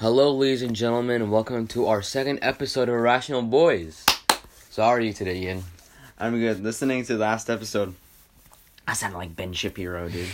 Hello, ladies and gentlemen, and welcome to our second episode of Irrational Boys. So, how are you today, Ian? I'm good. Listening to the last episode, I sound like Ben Shapiro, dude.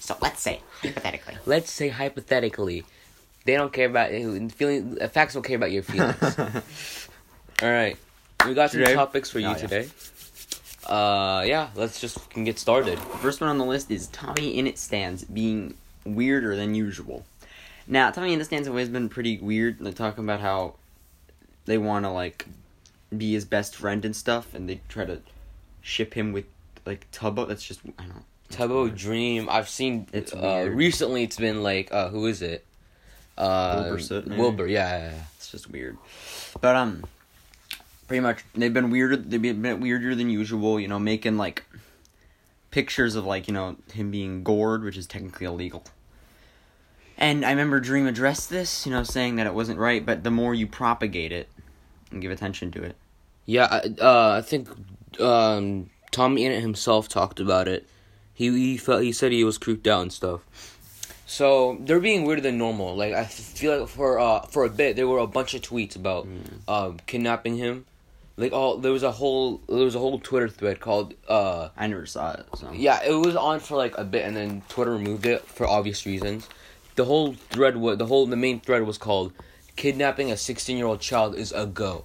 So, let's say hypothetically, they don't care about feeling. Facts don't care about your feelings. All right, we got some topics for you today. Let's just get started. First one on the list is Tommyinnit stands being weirder than usual. Now, Tommyinnit stands have always been pretty weird. They talk about how they want to, like, be his best friend and stuff, and they try to ship him with, like, Tubbo. That's just, I don't know. Tubbo, Dream. I've seen, it's weird. Recently it's been, like, who is it? Wilbur Soot, maybe? Wilbur, yeah. It's just weird. But, pretty much, they've been weirder than usual, you know, making, like, pictures of, like, you know, him being gored, which is technically illegal. And I remember Dream addressed this, you know, saying that it wasn't right, but the more you propagate it and give attention to it. Yeah, I think Tommyinnit himself talked about it. He said he was creeped out and stuff. So, they're being weirder than normal. Like, I feel like for a bit, there were a bunch of tweets about kidnapping him. Like, there was a whole Twitter thread called... I never saw it, so... Yeah, it was on for, like, a bit, and then Twitter removed it for obvious reasons. The main thread was called "Kidnapping a 16-year-old child is a go."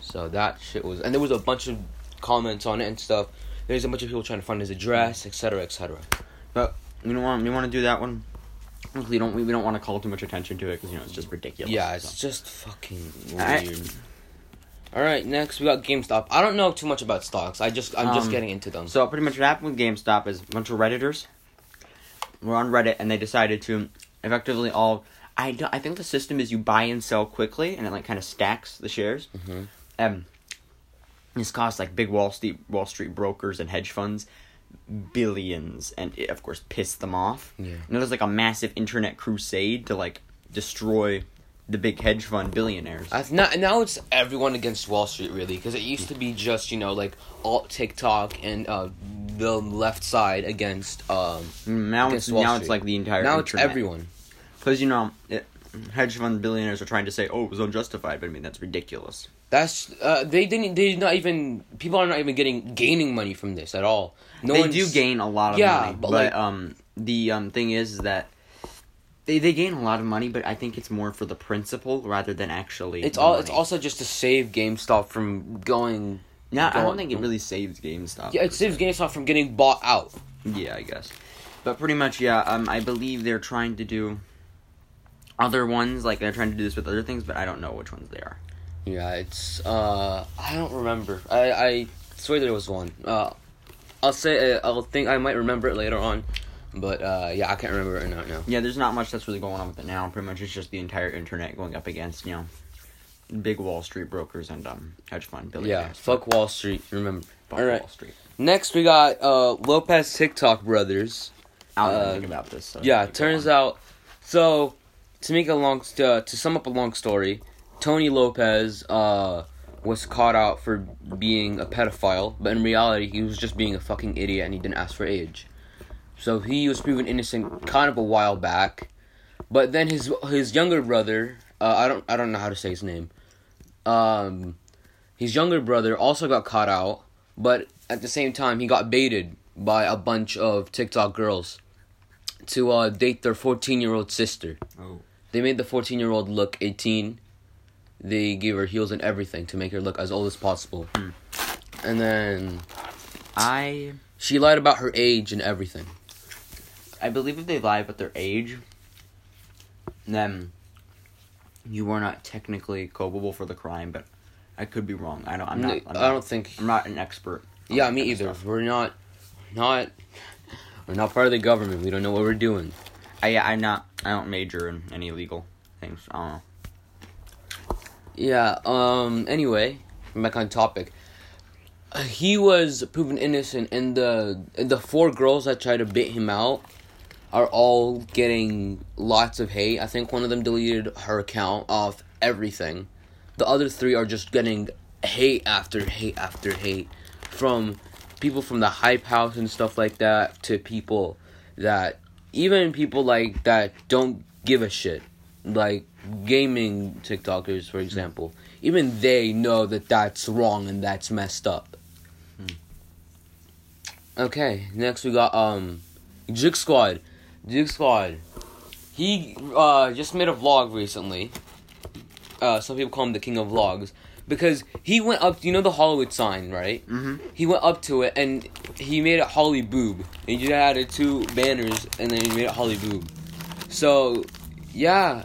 So that shit was... And there was a bunch of comments on it and stuff. There's a bunch of people trying to find his address, etc., etc. But, you know what? You want to do that one? We don't want to call too much attention to it because, you know, it's just ridiculous. Yeah, it's just fucking weird. All right, next we got GameStop. I don't know too much about stocks. I'm just getting into them. So pretty much what happened with GameStop is a bunch of Redditors were on Reddit and they decided to effectively all... I think the system is you buy and sell quickly, and it, like, kind of stacks the shares. Mm-hmm. This costs, like, big Wall Street brokers and hedge funds billions, and it, of course, pissed them off. Yeah. And there was, like, a massive internet crusade to, like, destroy the big hedge fund billionaires. Now it's everyone against Wall Street, really, because it used to be just, you know, like, alt TikTok and the left side against Now it's like the entire internet. Now it's everyone. Because, you know, hedge fund billionaires are trying to say, oh, it was unjustified, but I mean, that's ridicululous. That's, people are not even gaining money from this at all. They do gain a lot of money. But the thing is that They gain a lot of money, but I think it's more for the principle rather than actually... It's also just to save GameStop from going... I don't think it really saves GameStop. Yeah, it saves GameStop from getting bought out. Yeah, I guess. But pretty much, yeah, I believe they're trying to do other ones, like they're trying to do this with other things, but I don't know which ones they are. Yeah, it's... I don't remember. I swear there was one. I might remember it later on. But, I can't remember it right now. Yeah, there's not much that's really going on with it now. Pretty much it's just the entire internet going up against, you know, big Wall Street brokers and hedge fund billionaires. Yeah, fuck Wall Street, remember. Fuck Wall Street. Next, we got Lopez TikTok brothers. I don't know about this. So yeah, turns out... So, to sum up a long story, Tony Lopez was caught out for being a pedophile, but in reality, he was just being a fucking idiot and he didn't ask for age. So he was proven innocent kind of a while back, but then his younger brother, I don't know how to say his name, his younger brother also got caught out, but at the same time he got baited by a bunch of TikTok girls to date their 14-year-old sister. Oh. They made the 14-year-old look 18. They gave her heels and everything to make her look as old as possible, and then she lied about her age and everything. I believe if they lie about their age, then you are not technically culpable for the crime, but I could be wrong. I'm not an expert. Yeah, me either. We're not part of the government. We don't know what we're doing. I don't major in any legal things. I don't know. Yeah, anyway, back on topic. He was proven innocent, and the four girls that tried to bait him out are all getting lots of hate. I think one of them deleted her account off everything. The other three are just getting hate after hate after hate from people from the hype house and stuff like that to people that don't give a shit. Like, gaming TikTokers, for example, even they know that that's wrong and that's messed up. Okay, next we got Jig Squad. Jig Squad. He just made a vlog recently. Some people call him the king of vlogs. Because he went up, you know the Hollywood sign, right? Mm-hmm. He went up to it and he made it Holly Boob. And he just added two banners and then he made it Holly Boob. So, yeah.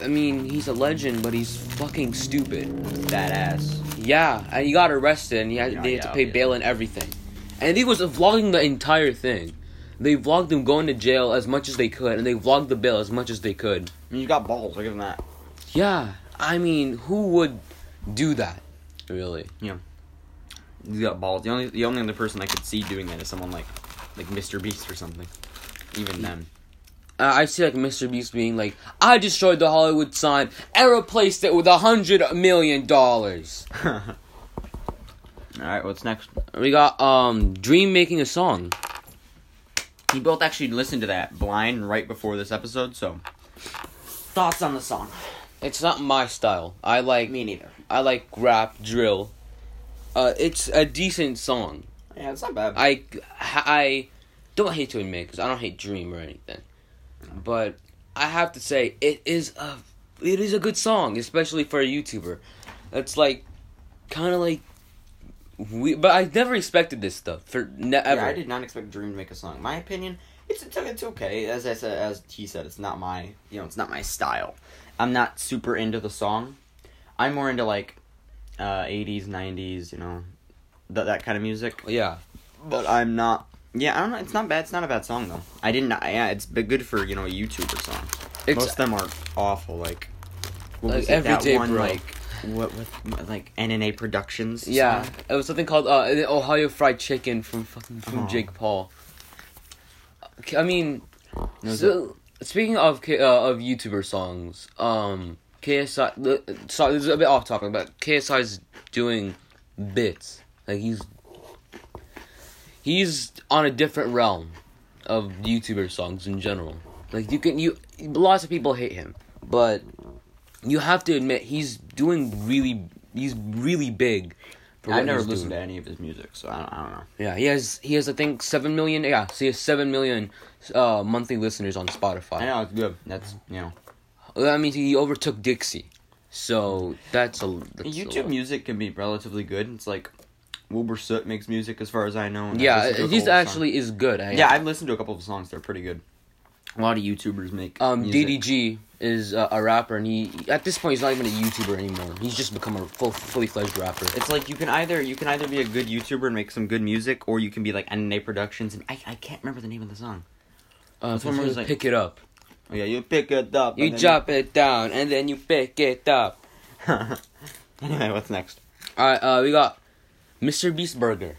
I mean, he's a legend, but he's fucking stupid. Badass. Yeah, and he got arrested and they had to pay bail and everything. And he was vlogging the entire thing. They vlogged him going to jail as much as they could, and they vlogged the bail as much as they could. I mean, you got balls, look at that. Yeah, I mean, who would do that, really? Yeah. You got balls. The only other person I could see doing that is someone like MrBeast or something. Even them. I see, like, MrBeast being like, I destroyed the Hollywood sign and replaced it with $100 million. Alright, what's next? We got, Dream making a song. We both actually listened to that blind right before this episode, so... Thoughts on the song? It's not my style. I like... Me neither. I like rap, drill. It's a decent song. Yeah, it's not bad. I don't hate to admit, because I don't hate Dream or anything. But I have to say, it is a good song, especially for a YouTuber. It's like, kind of like... But I never expected this stuff ever. Yeah, I did not expect Dream to make a song. In my opinion, it's okay. As he said, it's not my style. I'm not super into the song. I'm more into like 80s, 90s, that kind of music. Yeah, but I'm not. Yeah, I don't know. It's not bad. It's not a bad song though. I didn't. Yeah, it's good for a YouTuber song. Most of them are awful. Like Everyday Bro. What NNA Productions? Yeah, song? It was something called Ohio Fried Chicken from Jake Paul. I mean, speaking of YouTuber songs, KSI. Sorry, this is a bit off topic, but KSI's doing bits. Like he's on a different realm of YouTuber songs in general. Like lots of people hate him, but. You have to admit he's really big. I've never listened to any of his music, so I don't know. Yeah, he has I think 7 million. Yeah, so he has 7 million monthly listeners on Spotify. I know, it's good. That's that means he overtook Dixie, so that's a. That's YouTube a music can be relatively good. It's like Wilbur Soot makes music, as far as I know. Yeah, he actually is good. I've listened to a couple of songs. They're pretty good. A lot of YouTubers make music. DDG is a rapper, and he at this point he's not even a YouTuber anymore. He's just become a fully fledged rapper. It's like you can either be a good YouTuber and make some good music, or you can be like NNA Productions. And I can't remember the name of the song. Pick It Up. Oh, yeah, you pick it up. You drop it down, and then you pick it up. Anyway, what's next? All right, we got MrBeast Burger.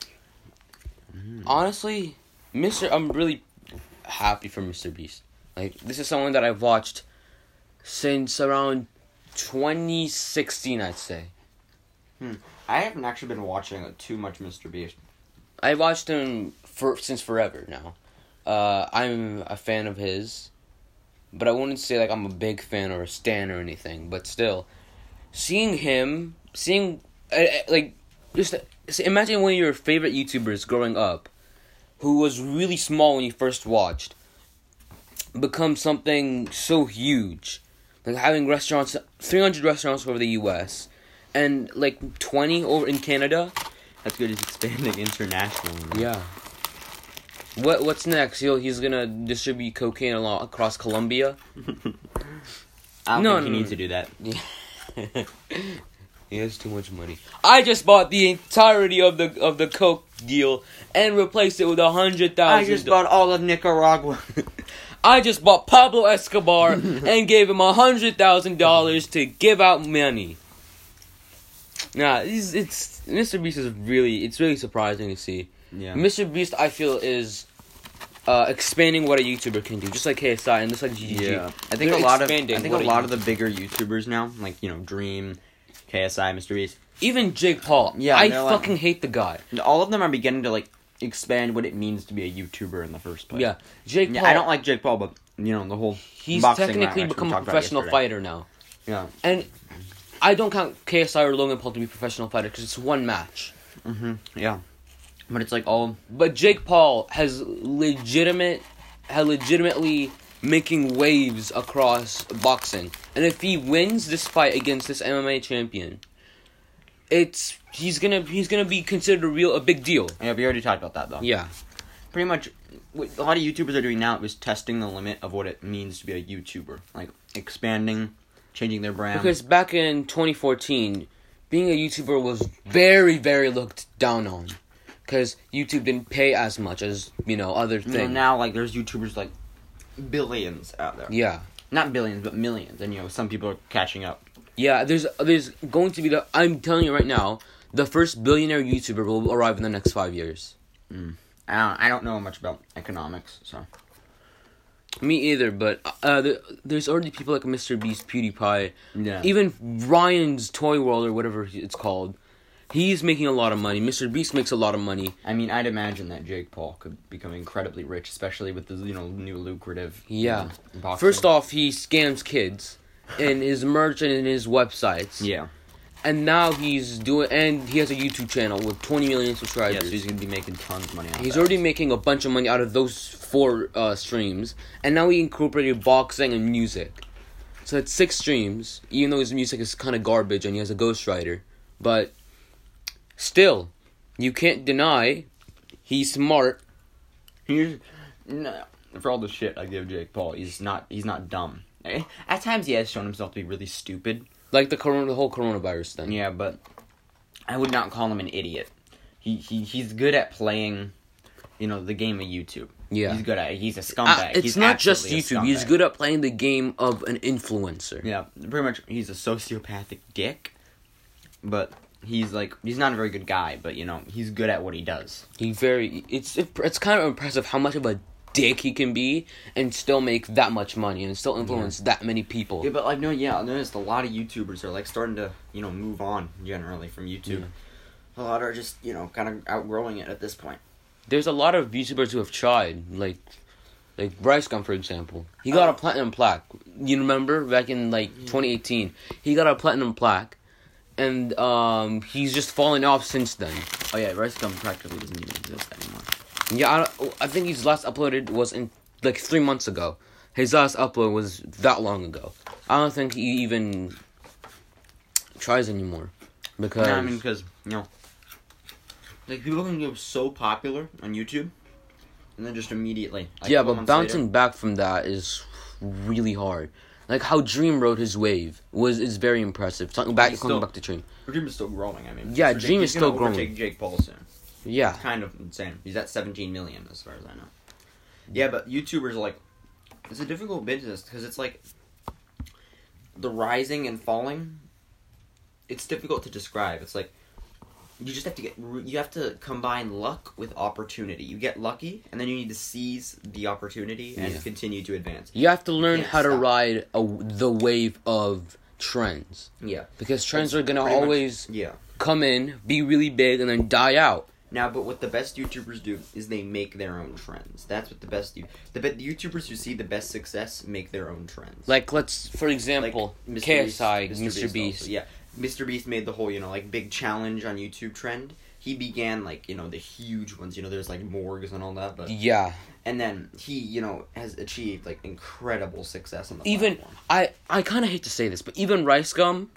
Honestly, I'm really happy for MrBeast. Like, this is someone that I've watched since around 2016, I'd say. I haven't actually been watching too much MrBeast. I watched him since forever now. I'm a fan of his, but I wouldn't say, like, I'm a big fan or a stan or anything, but still, imagine one of your favorite YouTubers growing up, who was really small when you first watched, become something so huge, like having restaurants, 300 restaurants over the U.S., and like 20 over in Canada. That's good. He's expanding internationally. Right? Yeah. What's next? He's gonna distribute cocaine across Colombia. I don't think he needs to do that. Yeah. He has too much money. I just bought the entirety of the coke deal and replaced it with 100,000. I just bought all of Nicaragua. I just bought Pablo Escobar and gave him $100,000 to give out money. Nah, it's MrBeast is really surprising to see. Yeah. MrBeast, I feel, is expanding what a YouTuber can do, just like KSI and just like GDG. Yeah, I think a lot of the bigger YouTubers now, like Dream. KSI, MrBeast. Even Jake Paul. Yeah, I fucking hate the guy. All of them are beginning to, expand what it means to be a YouTuber in the first place. Yeah, Jake Paul. I don't like Jake Paul, but, the whole boxing match. He's technically become a professional fighter now. Yeah. And I don't count KSI or Logan Paul to be professional fighters because it's one match. Yeah. But it's like all... But Jake Paul has legitimately making waves across boxing. And if he wins this fight against this MMA champion, he's gonna be considered a big deal. Yeah, we already talked about that though. Yeah. Pretty much what a lot of YouTubers are doing now is testing the limit of what it means to be a YouTuber. Like expanding, changing their brand. Because back in 2014, being a YouTuber was very, very looked down on. Because YouTube didn't pay as much as, other things. Now, there's YouTubers, billions out there. Yeah. Not billions, but millions. And, some people are catching up. Yeah, there's going to be I'm telling you right now, the first billionaire YouTuber will arrive in the next 5 years. I don't know much about economics, so... Me either, but there's already people like MrBeast, PewDiePie. Yeah. Even Ryan's Toy World or whatever it's called. He's making a lot of money. MrBeast makes a lot of money. I mean, I'd imagine that Jake Paul could become incredibly rich, especially with the new lucrative. Yeah. Boxing. First off, he scams kids in his merch and in his websites. Yeah. And now he has a YouTube channel with 20 million subscribers. Yeah, so he's gonna be making tons of money out of that. He's already making a bunch of money out of those 4 streams, and now he incorporated boxing and music. So that's 6 streams, even though his music is kind of garbage and he has a ghostwriter. But still, you can't deny he's smart. For all the shit I give Jake Paul, he's not dumb. At times he has shown himself to be really stupid. Like the whole coronavirus thing. Yeah, but I would not call him an idiot. He's good at playing, the game of YouTube. Yeah. He's good at it. He's a scumbag. It's not just YouTube. He's good at playing the game of an influencer. Yeah, pretty much he's a sociopathic dick. But he's not a very good guy, but he's good at what he does. It's kind of impressive how much of a dick he can be and still make that much money and still influence that many people. Yeah, but I noticed a lot of YouTubers are starting to move on generally from YouTube. A lot are just kind of outgrowing it at this point. There's a lot of YouTubers who have tried, like RiceGum, for example. He got a platinum plaque. You remember back in 2018, he got a platinum plaque, and he's just fallen off since then. Oh yeah, RiceGum practically doesn't even exist anymore. Yeah, I think his last uploaded was in 3 months ago. His last upload was that long ago. I don't think he even tries anymore because. No, people can get so popular on YouTube, and then just immediately. Yeah, but bouncing back from that is really hard. How Dream rode his wave is very impressive. Coming back to Dream. Dream is still growing. Yeah, Dream is still growing. He's gonna overtake Jake Paul soon. Yeah. It's kind of insane. He's at 17 million, as far as I know. Yeah, but YouTubers are it's a difficult business, because it's the rising and falling, it's difficult to describe. It's you just have to you have to combine luck with opportunity. You get lucky, and then you need to seize the opportunity and continue to advance. You have to learn how to ride the wave of trends. Yeah. Because trends are going to always come in, be really big, and then die out. Now, but what the best YouTubers do is they make their own trends. That's what the best... The YouTubers who see the best success make their own trends. For example, KSI, MrBeast. Yeah, MrBeast made the whole, big challenge on YouTube trend. He began, the huge ones. There's, Morgz and all that, but... Yeah. And then he, has achieved, incredible success on the platform. I kind of hate to say this, but even RiceGum,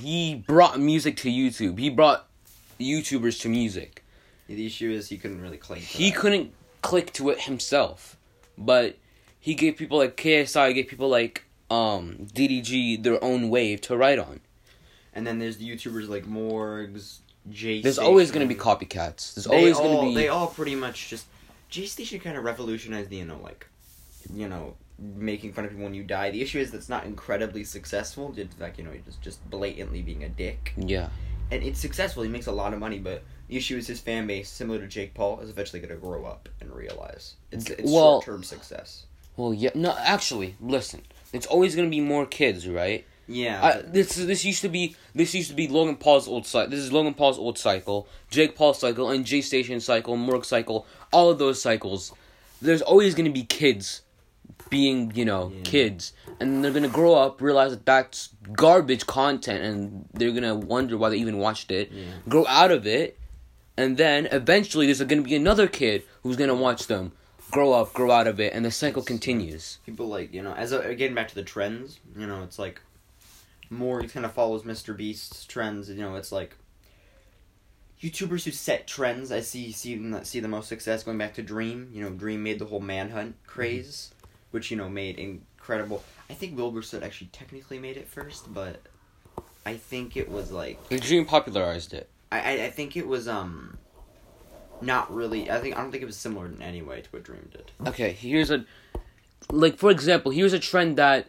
he brought music to YouTube. He brought... YouTubers to music. The issue is he couldn't really click to it. He couldn't click to it himself, but he gave people like KSI, gave people like DDG their own wave to ride on. And then there's the YouTubers like Morgz, Jstation. There's always going to be copycats. They all pretty much just... Jstation kind of revolutionized the making fun of people when you die. The issue is that's not incredibly successful. In fact, just blatantly being a dick. Yeah. And it's successful. He makes a lot of money, but the issue is his fan base, similar to Jake Paul, is eventually going to grow up and realize it's short-term success. Well, yeah. No, actually, listen. It's always going to be more kids, right? Yeah. This used to be Logan Paul's old cycle. This is Logan Paul's old cycle, Jake Paul's cycle, and Jstation cycle, Morgz cycle. All of those cycles. There's always going to be kids being, you know, kids. And they're going to grow up, realize that that's garbage content, and they're going to wonder why they even watched it, grow out of it, and then eventually there's going to be another kid who's going to watch them, grow up, grow out of it, and the cycle continues. People like, you know, as a, getting back to the trends, you know, it's like, Morgz kind of follows MrBeast's trends, you know, it's like, YouTubers who set trends, I see the most success going back to Dream. You know, Dream made the whole manhunt craze, which, you know, made incredible. I think Wilbur Soot actually technically made it first, but I think it was like... Dream popularized it. I think it was, not really... I don't think it was similar in any way to what Dream did. Okay, here's a... Like, for example, here's a trend that...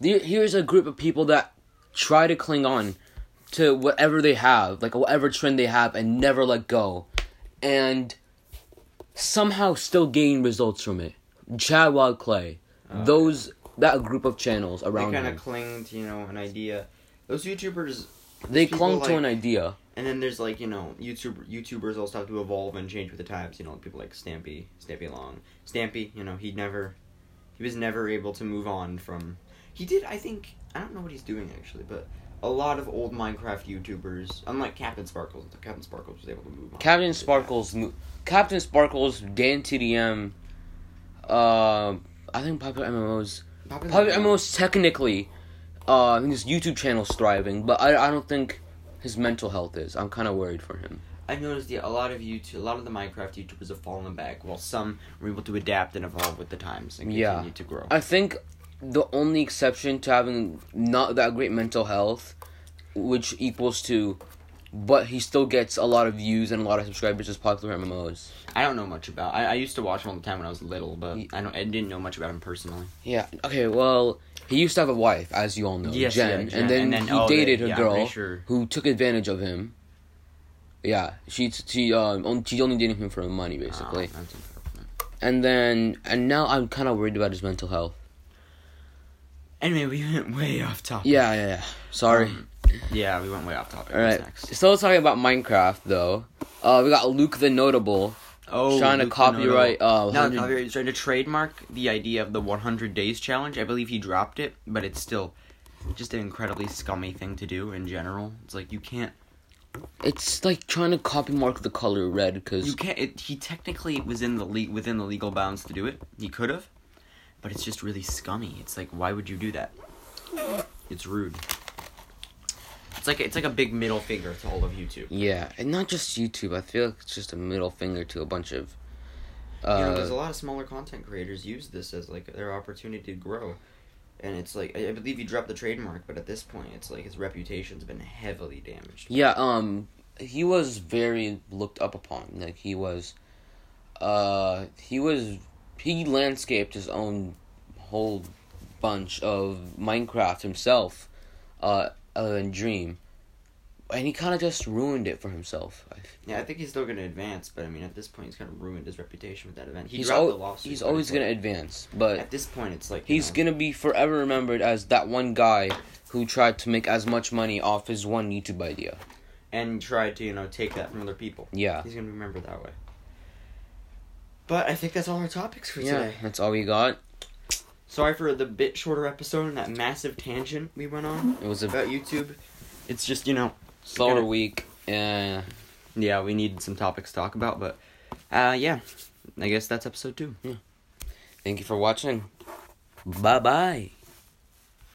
Here's a group of people that try to cling on to whatever they have, like whatever trend they have, and never let go, and somehow still gain results from it. Chad Wild Clay, that group of channels around. They kind of cling to, you know, an idea. Those YouTubers, they clung to an idea. And then there's like, you know, YouTubers also have to evolve and change with the times. You know, people like Stampy Long, Stampy. You know, he was never able to move on from. He did, I think. I don't know what he's doing actually, but. A lot of old Minecraft YouTubers, unlike CaptainSparklez, CaptainSparklez was able to move on. CaptainSparklez, DanTDM, I think PopularMMOs. PopularMMOs technically, his YouTube channel's thriving, but I don't think his mental health is. I'm kind of worried for him. I've noticed a lot of the Minecraft YouTubers have fallen back, while some were able to adapt and evolve with the times and continue to grow. I think... The only exception to having not that great mental health, which equals to, but he still gets a lot of views and a lot of subscribers, is Popular MMOs. I don't know much about. I used to watch him all the time when I was little, but I didn't know much about him personally. Yeah. Okay. Well, he used to have a wife, as you all know, yes, Jen, yeah, Jen. And then he dated a girl who took advantage of him. Yeah, she only dated him for money, basically. Oh, that's important. And now I'm kind of worried about his mental health. Anyway, we went way off topic. Yeah. Sorry. Yeah, we went way off topic. All right. So let's talk about Minecraft, though. We got Luke the Notable. Oh, trying Luke to copyright. He's trying to trademark the idea of the 100 Days Challenge. I believe he dropped it, but it's still just an incredibly scummy thing to do in general. It's like you can't. It's like trying to copy mark the color red because you can't. He technically was in the within the legal bounds to do it. He could have. But it's just really scummy. It's like, why would you do that? It's rude. It's like a big middle finger to all of YouTube. Yeah, and not just YouTube. I feel like it's just a middle finger to a bunch of... there's a lot of smaller content creators use this as, like, their opportunity to grow. And it's like, I believe you dropped the trademark, but at this point, it's like his reputation's been heavily damaged. Yeah, he was very looked up upon. Like, he landscaped his own whole bunch of Minecraft himself, and Dream, and he kind of just ruined it for himself. I think he's still going to advance, but I mean, at this point, he's kind of ruined his reputation with that event. He dropped the lawsuit. He's always going to advance, but at this point, it's like he's going to be forever remembered as that one guy who tried to make as much money off his one YouTube idea, and tried to, you know, take that from other people. Yeah, he's going to be remembered that way. But I think that's all our topics for today. Yeah, that's all we got. Sorry for the bit shorter episode and that massive tangent we went on. It was about YouTube. It's just, you know... Slower week. Yeah, we needed some topics to talk about, but... yeah, I guess that's episode 2. Yeah. Thank you for watching. Bye-bye.